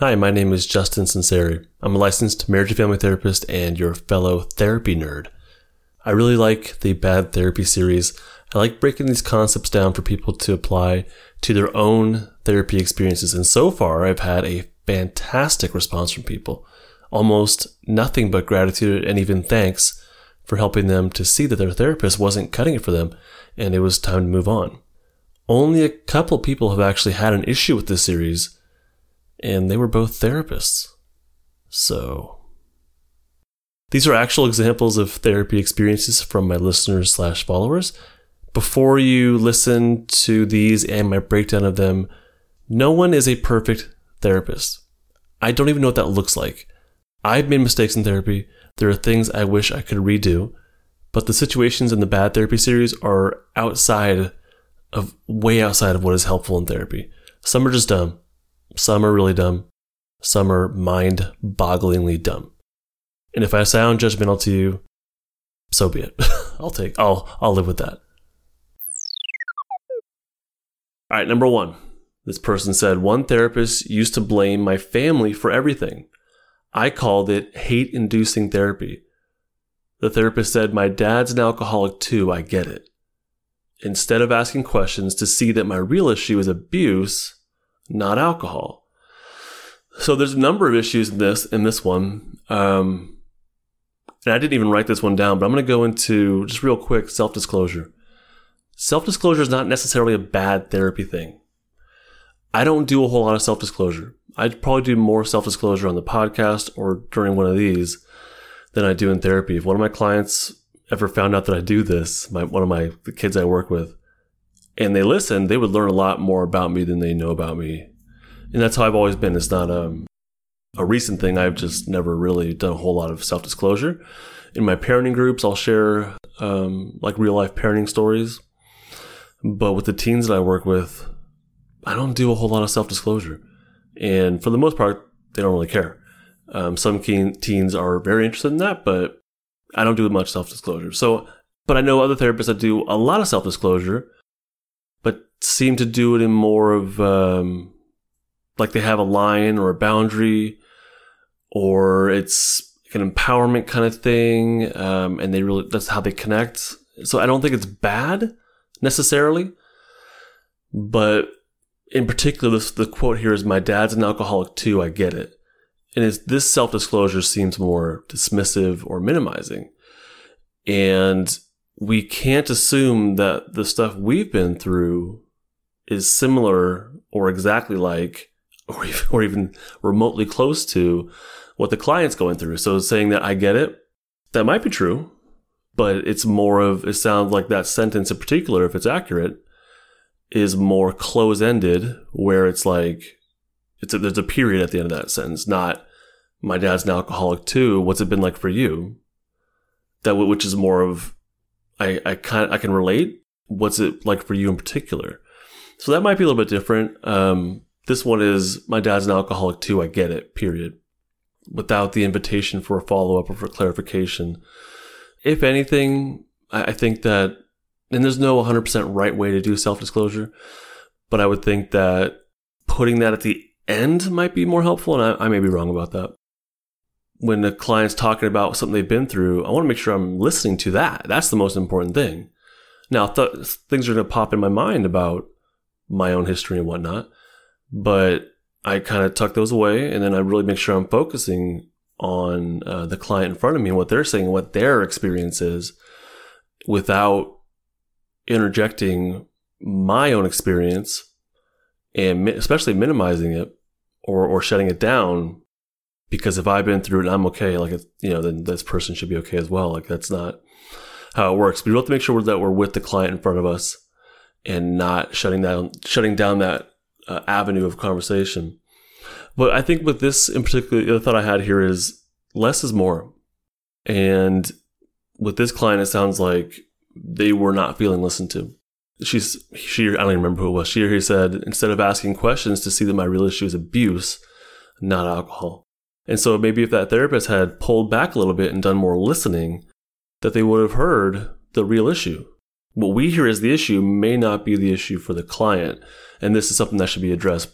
Hi, my name is Justin Sinceri. I'm a licensed marriage and family therapist and your fellow therapy nerd. I really like the Bad Therapy series. I like breaking these concepts down for people to apply to their own therapy experiences. And so far, I've had a fantastic response from people. Almost nothing but gratitude and even thanks for helping them to see that their therapist wasn't cutting it for them and it was time to move on. Only a couple people have actually had an issue with this series, and they were both therapists. So, these are actual examples of therapy experiences from my listeners/followers. Before you listen to these and my breakdown of them, no one is a perfect therapist. I don't even know what that looks like. I've made mistakes in therapy. There are things I wish I could redo, but the situations in the Bad Therapy series are way outside of what is helpful in therapy. Some are just dumb. Some are really dumb. Some are mind-bogglingly dumb. And if I sound judgmental to you, so be it. I'll live with that. All right, number one. This person said, one therapist used to blame my family for everything. I called it hate-inducing therapy. The therapist said, my dad's an alcoholic too, I get it. Instead of asking questions to see that my real issue is abuse, not alcohol. So there's a number of issues in this one. And I didn't even write this one down, but I'm going to go into, just real quick, self-disclosure. Self-disclosure is not necessarily a bad therapy thing. I don't do a whole lot of self-disclosure. I'd probably do more self-disclosure on the podcast or during one of these than I do in therapy. If one of my clients ever found out that I do this, the kids I work with, and they listen, they would learn a lot more about me than they know about me. And that's how I've always been. It's not a recent thing. I've just never really done a whole lot of self-disclosure. In my parenting groups, I'll share like real-life parenting stories. But with the teens that I work with, I don't do a whole lot of self-disclosure. And for the most part, they don't really care. Some teens are very interested in that, but I don't do much self-disclosure. But I know other therapists that do a lot of self-disclosure, but seem to do it in more of like they have a line or a boundary, or it's like an empowerment kind of thing, and that's how they connect. So I don't think it's bad necessarily, but in particular, the quote here is, my dad's an alcoholic too, I get it. And this self-disclosure seems more dismissive or minimizing. And we can't assume that the stuff we've been through is similar or exactly like, or even remotely close to what the client's going through. So saying that I get it, that might be true, but it sounds like that sentence in particular, if it's accurate, is more close-ended, where it's like, there's a period at the end of that sentence, not my dad's an alcoholic too, what's it been like for you? Which is more of, I can relate, what's it like for you in particular? So that might be a little bit different. This one is, my dad's an alcoholic too, I get it, period. Without the invitation for a follow-up or for clarification. If anything, I think that, and there's no 100% right way to do self-disclosure, but I would think that putting that at the end might be more helpful, and I may be wrong about that. When the client's talking about something they've been through, I want to make sure I'm listening to that. That's the most important thing. Now, things are going to pop in my mind about my own history and whatnot, but I kind of tuck those away, and then I really make sure I'm focusing on the client in front of me and what they're saying, what their experience is, without interjecting my own experience, and especially minimizing it or shutting it down, because if I've been through it and I'm okay, like, then this person should be okay as well. Like, that's not how it works. We have to make sure that we're with the client in front of us and not shutting down that avenue of conversation. But I think with this in particular, the thought I had here is less is more. And with this client, it sounds like they were not feeling listened to. I don't even remember who it was. She or he said, instead of asking questions to see that my real issue is abuse, not alcohol. And so maybe if that therapist had pulled back a little bit and done more listening, that they would have heard the real issue. What we hear as the issue may not be the issue for the client. And this is something that should be addressed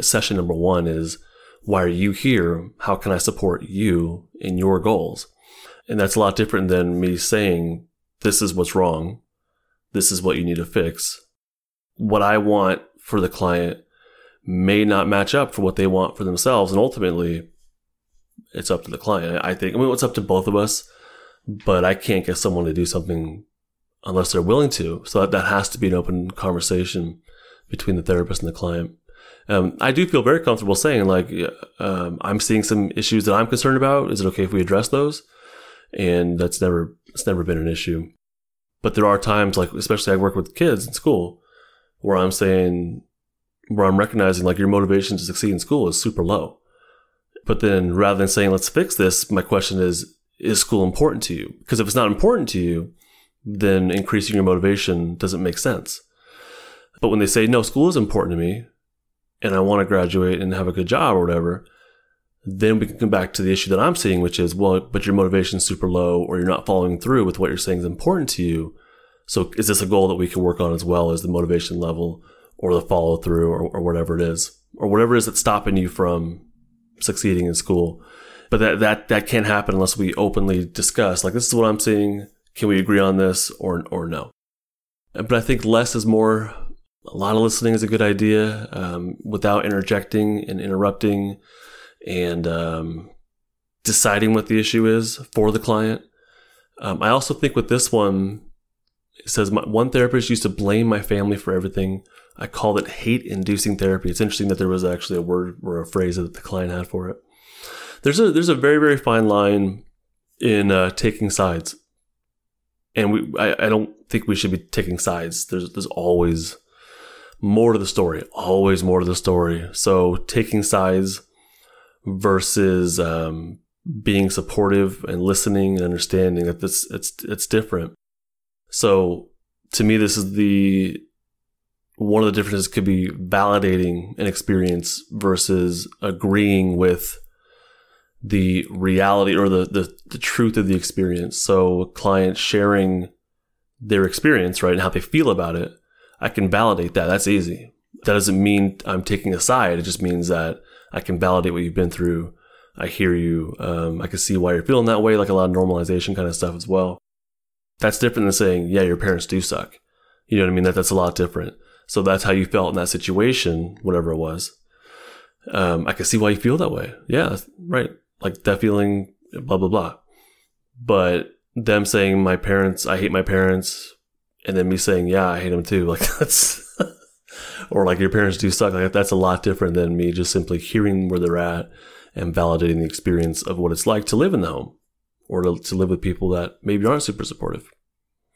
session number one is, why are you here? How can I support you in your goals? And that's a lot different than me saying, this is what's wrong. This is what you need to fix. What I want for the client may not match up for what they want for themselves. And ultimately, it's up to the client. It's up to both of us, but I can't get someone to do something unless they're willing to. So that has to be an open conversation between the therapist and the client. I do feel very comfortable saying, I'm seeing some issues that I'm concerned about. Is it okay if we address those? And it's never been an issue. But there are times, especially I work with kids in school, where I'm recognizing your motivation to succeed in school is super low. But then rather than saying, let's fix this, my question is school important to you? Because if it's not important to you, then increasing your motivation doesn't make sense. But when they say, no, school is important to me, and I want to graduate and have a good job or whatever, then we can come back to the issue that I'm seeing, which is, but your motivation is super low, or you're not following through with what you're saying is important to you. So is this a goal that we can work on as well as the motivation level or the follow through or whatever it is, or whatever it is that's stopping you from succeeding in school? But that can't happen unless we openly discuss, this is what I'm seeing. Can we agree on this or no? But I think less is more. A lot of listening is a good idea, without interjecting and interrupting, and deciding what the issue is for the client. I also think with this one, it says, one therapist used to blame my family for everything. I called it hate-inducing therapy. It's interesting that there was actually a word or a phrase that the client had for it. There's a very, very fine line in taking sides. And I don't think we should be taking sides. There's always more to the story, always more to the story. So taking sides versus being supportive and listening and understanding that it's different. So to me, this is one of the differences could be validating an experience versus agreeing with the reality or the truth of the experience. So a client sharing their experience, right, and how they feel about it, I can validate that. That's easy. That doesn't mean I'm taking a side. It just means that I can validate what you've been through. I hear you. I can see why you're feeling that way, like a lot of normalization kind of stuff as well. That's different than saying, yeah, your parents do suck. You know what I mean? That's a lot different. So that's how you felt in that situation, whatever it was. I can see why you feel that way. Yeah, right. That feeling, blah, blah, blah. But them saying I hate my parents, and then me saying, yeah, I hate them too. That's, or your parents do suck. That's a lot different than me just simply hearing where they're at and validating the experience of what it's like to live in the home or to live with people that maybe aren't super supportive.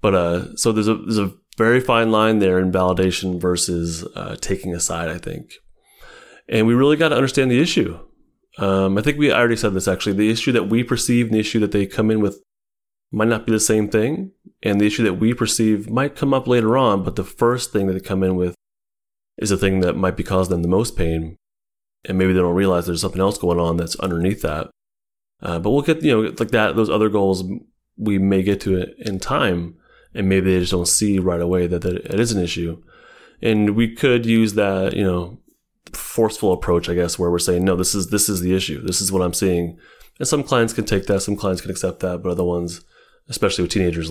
But, so there's a very fine line there in validation versus, taking a side, I think. And we really got to understand the issue. I already said this actually, the issue that we perceive and the issue that they come in with might not be the same thing. And the issue that we perceive might come up later on, but the first thing that they come in with is the thing that might be causing them the most pain. And maybe they don't realize there's something else going on that's underneath that. But we'll get, those other goals, we may get to it in time. And maybe they just don't see right away that it is an issue. And we could use that, forceful approach, I guess, where we're saying, no, this is the issue. This is what I'm seeing. And some clients can take that. Some clients can accept that. But other ones, especially with teenagers,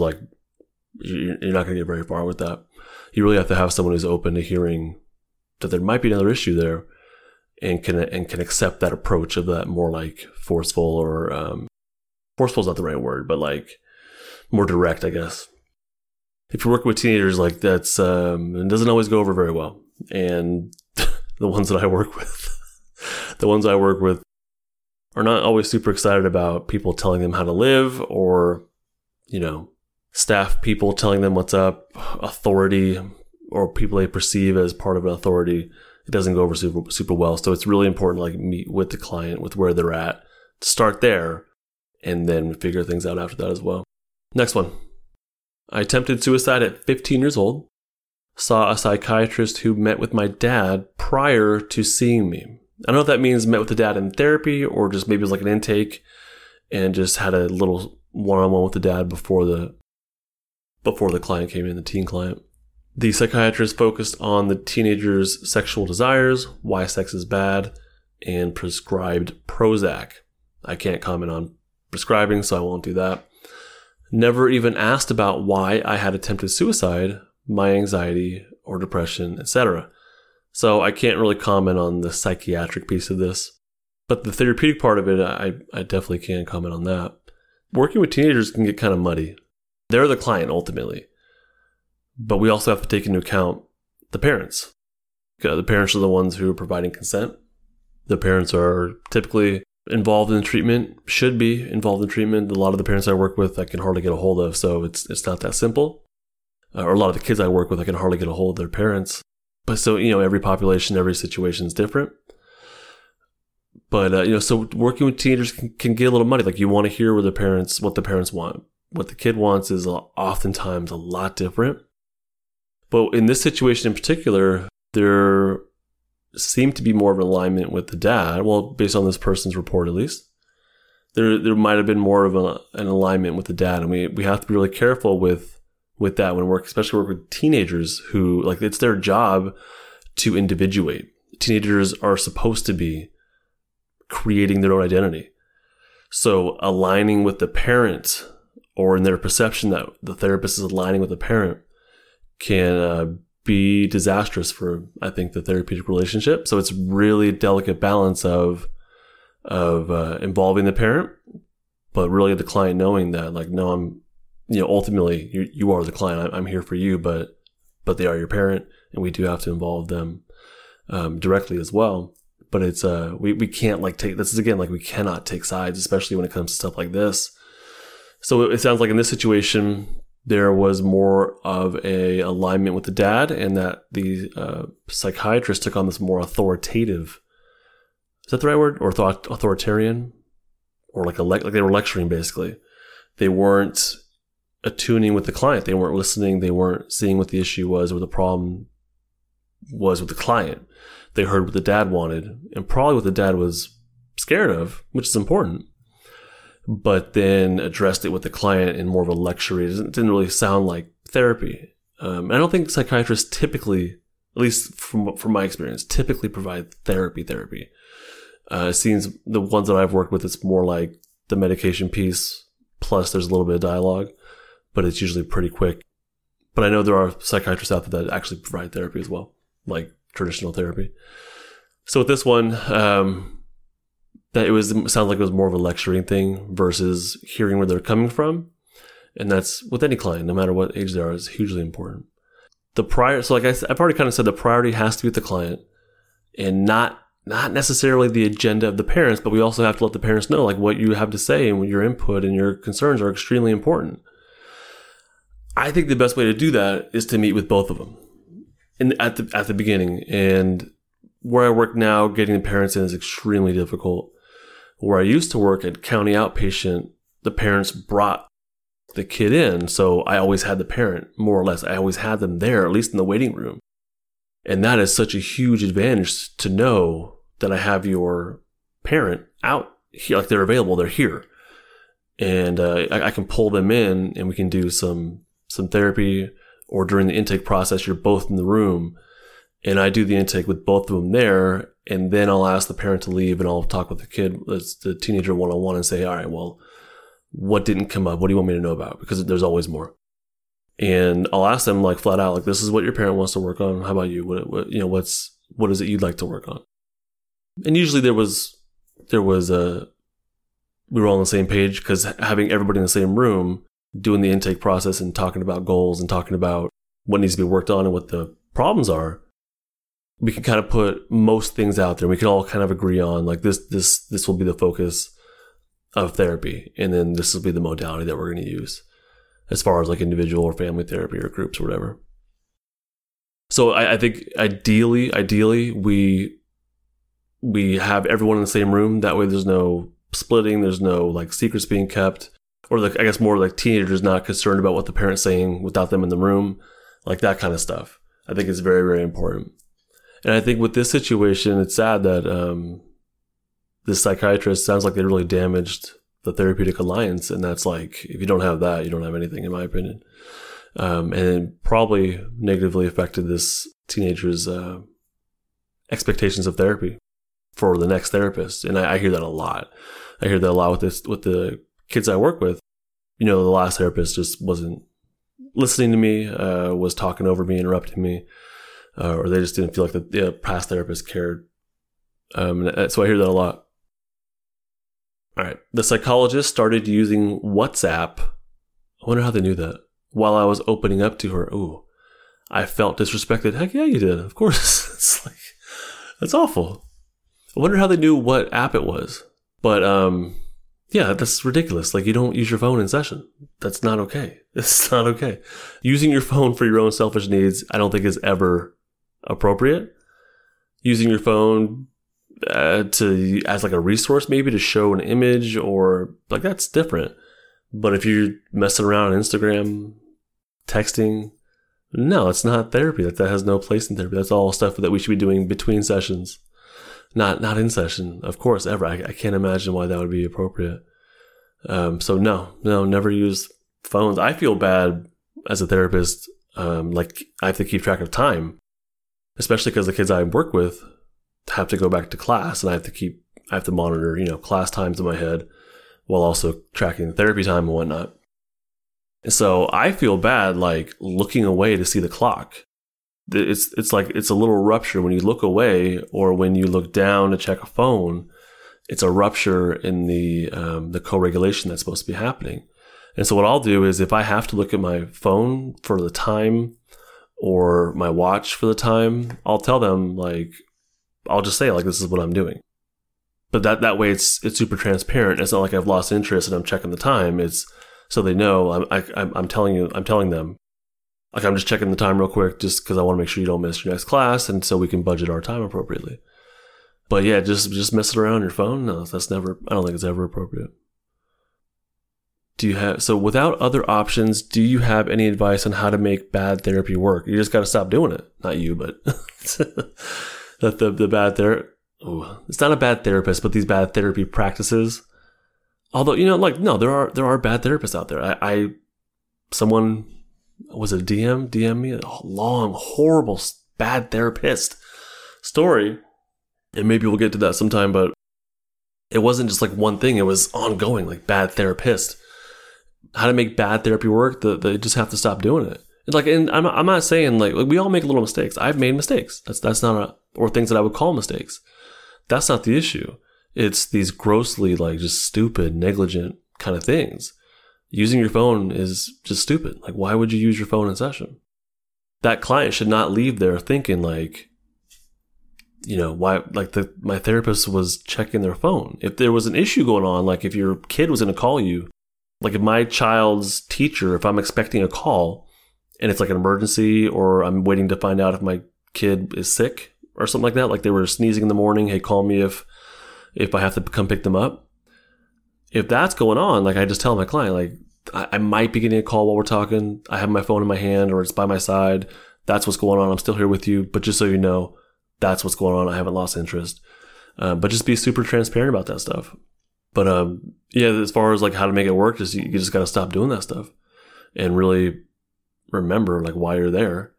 you're not going to get very far with that. You really have to have someone who's open to hearing that there might be another issue there, and can accept that approach of that more forceful or forceful is not the right word, but more direct, I guess. If you're working with teenagers, that's it doesn't always go over very well. And the ones I work with are not always super excited about people telling them how to live or, staff people telling them what's up, authority, or people they perceive as part of an authority. It doesn't go over super, super well. So it's really important to meet with the client, with where they're at, start there, and then figure things out after that as well. Next one. I attempted suicide at 15 years old. Saw a psychiatrist who met with my dad prior to seeing me. I don't know if that means met with the dad in therapy or just maybe it was an intake and just had a little one-on-one with the dad before the client came in, the teen client. The psychiatrist focused on the teenager's sexual desires, why sex is bad, and prescribed Prozac. I can't comment on prescribing, so I won't do that. Never even asked about why I had attempted suicide, my anxiety or depression, etc. So I can't really comment on the psychiatric piece of this. But the therapeutic part of it, I definitely can comment on that. Working with teenagers can get kind of muddy. They're the client ultimately. But we also have to take into account the parents. The parents are the ones who are providing consent. The parents are typically involved in treatment, should be involved in treatment. A lot of the parents I work with, I can hardly get a hold of, so it's not that simple. Or a lot of the kids I work with, I can hardly get a hold of their parents. But so, every population, every situation is different. But, so working with teenagers can get a little muddy. Like, you want to hear what the parents want. What the kid wants is oftentimes a lot different. But in this situation in particular, there seemed to be more of an alignment with the dad. Well, based on this person's report, at least, there might have been more of an alignment with the dad, and we have to be really careful with that when especially work with teenagers who, like, it's their job to individuate. Teenagers are supposed to be creating their own identity, so aligning with the parent, or in their perception that the therapist is aligning with the parent, can be disastrous for, I think, the therapeutic relationship. So it's really a delicate balance of involving the parent, but really the client knowing that, like, no, I'm, ultimately you are the client. I'm here for you, but they are your parent, and we do have to involve them directly as well. But it's we can't, like, take this is, again, like, we cannot take sides, especially when it comes to stuff like this. So it sounds like in this situation, there was more of a alignment with the dad, and that the psychiatrist took on this more authoritative, is that the right word? Or authoritarian? Or like they were lecturing, basically. They weren't attuning with the client. They weren't listening. They weren't seeing what the issue was or the problem was with the client. They heard what the dad wanted, and probably what the dad was scared of, which is important, but then addressed it with the client in more of a lecture. It didn't really sound like therapy. I don't think psychiatrists typically, at least from my experience, typically provide therapy. It seems the ones that I've worked with, it's more like the medication piece, plus there's a little bit of dialogue, but it's usually pretty quick. But I know there are psychiatrists out there that actually provide therapy as well, like traditional therapy. So with this one, that it sounds like it was more of a lecturing thing versus hearing where they're coming from. And that's, with any client, no matter what age they are, is hugely important. So like I've already kind of said, the priority has to be with the client, and not necessarily the agenda of the parents, but we also have to let the parents know, like, what you have to say and what your input and your concerns are extremely important. I think the best way to do that is to meet with both of them at the beginning. And where I work now, getting the parents in is extremely difficult. Where I used to work at County Outpatient, the parents brought the kid in. So I always had the parent, more or less. I always had them there, at least in the waiting room. And that is such a huge advantage, to know that I have your parent out here. Like, they're available, they're here. And I can pull them in, and we can do some therapy, or during the intake process, you're both in the room. And I do the intake with both of them there, and then I'll ask the parent to leave, and I'll talk with the kid, the teenager, one-on-one, and say, all right, well, what didn't come up? What do you want me to know about? Because there's always more. And I'll ask them, like, flat out, like, this is what your parent wants to work on. How about you? What is it you'd like to work on? And usually we were all on the same page, because having everybody in the same room, doing the intake process and talking about goals and talking about what needs to be worked on and what the problems are, we can kind of put most things out there. We can all kind of agree on, like, this will be the focus of therapy, and then this will be the modality that we're going to use, as far as, like, individual or family therapy or groups or whatever. So I think ideally we have everyone in the same room. That way there's no splitting. There's no, like, secrets being kept, or, like, I guess more like teenagers not concerned about what the parent's saying without them in the room, like that kind of stuff. I think it's very, very important. And I think with this situation, it's sad that this psychiatrist, sounds like they really damaged the therapeutic alliance. And that's, like, if you don't have that, you don't have anything, in my opinion. and probably negatively affected this teenager's expectations of therapy for the next therapist. And I hear that a lot. I hear that a lot with the kids I work with. You know, the last therapist just wasn't listening to me, was talking over me, interrupting me, or they just didn't feel like the past therapist cared. So I hear that a lot. All right. The psychologist started using WhatsApp. I wonder how they knew that. While I was opening up to her. Ooh, I felt disrespected. Heck yeah, you did. Of course. It's like, that's awful. I wonder how they knew what app it was. But yeah, that's ridiculous. Like, you don't use your phone in session. That's not okay. It's not okay. Using your phone for your own selfish needs, I don't think is ever appropriate. Using your phone to as like a resource, maybe to show an image or like, that's different. But if you're messing around on Instagram, texting, no, it's not therapy. That has no place in therapy. That's all stuff that we should be doing between sessions, not in session, of course, ever. I can't imagine why that would be appropriate. So no, never use phones. I feel bad as a therapist. Like, I have to keep track of time, especially because the kids I work with have to go back to class, and I have to monitor, class times in my head while also tracking therapy time and whatnot. And so I feel bad, like, looking away to see the clock. It's like, it's a little rupture when you look away, or when you look down to check a phone. It's a rupture in the co-regulation that's supposed to be happening. And so what I'll do is, if I have to look at my phone for the time or my watch for the time, I'll tell them, like, I'll just say, like, this is what I'm doing. But that way it's super transparent. It's not like I've lost interest and I'm checking the time. It's so they know I'm telling them, like, I'm just checking the time real quick, just because I want to make sure you don't miss your next class, and so we can budget our time appropriately. But yeah, just messing around on your phone, no, that's never. I don't think it's ever appropriate. So without other options, do you have any advice on how to make bad therapy work? You just got to stop doing it. Not you, but. That the bad therapy, it's not a bad therapist, but these bad therapy practices. Although, like, no, there are bad therapists out there. Someone was a DM me a long, horrible, bad therapist story. And maybe we'll get to that sometime, but it wasn't just like one thing. It was ongoing, like, bad therapist. How to make bad therapy work, they just have to stop doing it. Like, and I'm not saying, like, we all make little mistakes. I've made mistakes. That's not or things that I would call mistakes. That's not the issue. It's these grossly, like, just stupid, negligent kind of things. Using your phone is just stupid. Like, why would you use your phone in session? That client should not leave there thinking, like, why, like, my therapist was checking their phone. If there was an issue going on, like, if your kid was going to call you, like, if my child's teacher, if I'm expecting a call, and it's like an emergency, or I'm waiting to find out if my kid is sick or something like that. Like, they were sneezing in the morning. Hey, call me if I have to come pick them up. If that's going on, like, I just tell my client, like, I might be getting a call while we're talking. I have my phone in my hand, or it's by my side. That's what's going on. I'm still here with you. But just so you know, that's what's going on. I haven't lost interest. But just be super transparent about that stuff. But yeah, as far as, like, how to make it work, you just got to stop doing that stuff and really remember, like, why you're there.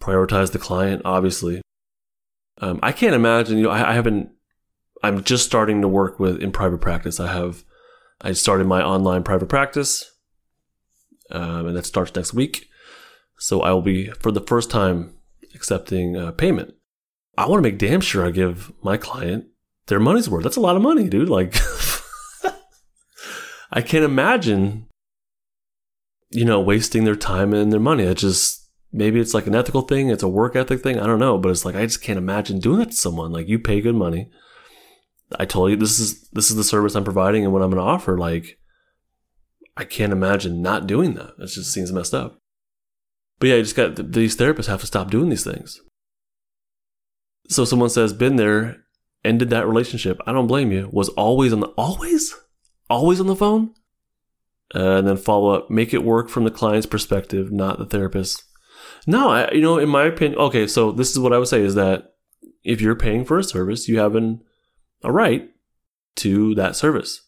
Prioritize the client, obviously. I can't imagine, I'm just starting to work in private practice. I started my online private practice, and that starts next week. So I will be, for the first time, accepting payment. I want to make damn sure I give my client their money's worth. That's a lot of money, dude. Like, I can't imagine, wasting their time and their money. Maybe it's like an ethical thing. It's a work ethic thing. I don't know. But it's like, I just can't imagine doing that to someone. Like, you pay good money. I told you, this is the service I'm providing and what I'm going to offer. Like, I can't imagine not doing that. It just seems messed up. But yeah, these therapists have to stop doing these things. So someone says, been there, ended that relationship. I don't blame you. Was always on the phone. And then follow up, make it work from the client's perspective, not the therapist. No, in my opinion, okay, so this is what I would say is that if you're paying for a service, you have a right to that service.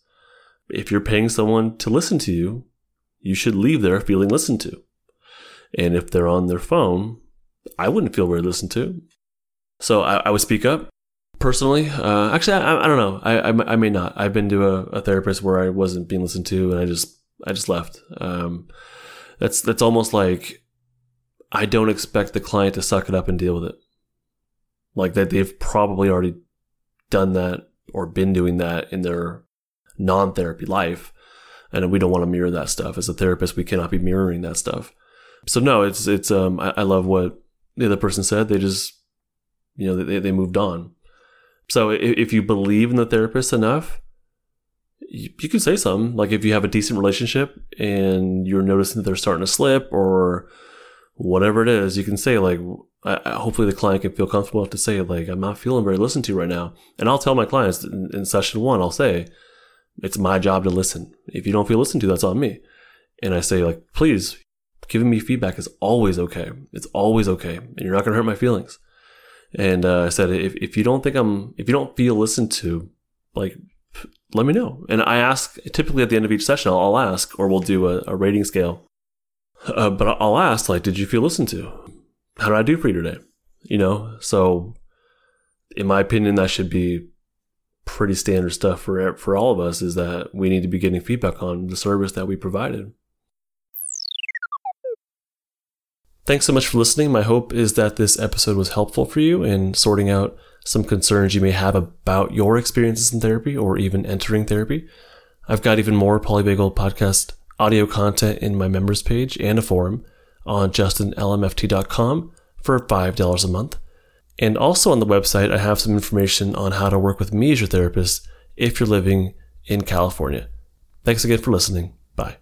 If you're paying someone to listen to you, you should leave there feeling listened to. And if they're on their phone, I wouldn't feel we're listened to. So I would speak up personally. Actually, I don't know. I may not. I've been to a therapist where I wasn't being listened to, and I just left. That's almost like I don't expect the client to suck it up and deal with it. Like that they've probably already done that or been doing that in their non-therapy life. And we don't want to mirror that stuff. As a therapist, we cannot be mirroring that stuff. So no, it's I love what the other person said. They just, you know, they moved on. So if you believe in the therapist enough, you can say something. Like if you have a decent relationship and you're noticing that they're starting to slip or whatever it is, you can say like, hopefully the client can feel comfortable enough to say like, I'm not feeling very listened to right now. And I'll tell my clients in session one, I'll say, it's my job to listen. If you don't feel listened to, that's on me. And I say like, please, giving me feedback is always okay. It's always okay. And you're not going to hurt my feelings. And I said, if you don't feel listened to, like, let me know. And I ask, typically at the end of each session, I'll ask, or we'll do a rating scale. But I'll ask, like, did you feel listened to? How did I do for you today? You know, so in my opinion, that should be pretty standard stuff for all of us, is that we need to be getting feedback on the service that we provided. Thanks so much for listening. My hope is that this episode was helpful for you in sorting out some concerns you may have about your experiences in therapy or even entering therapy. I've got even more Polyvagal podcast audio content in my members page and a forum on justinlmft.com for $5 a month. And also on the website, I have some information on how to work with me as your therapist if you're living in California. Thanks again for listening. Bye.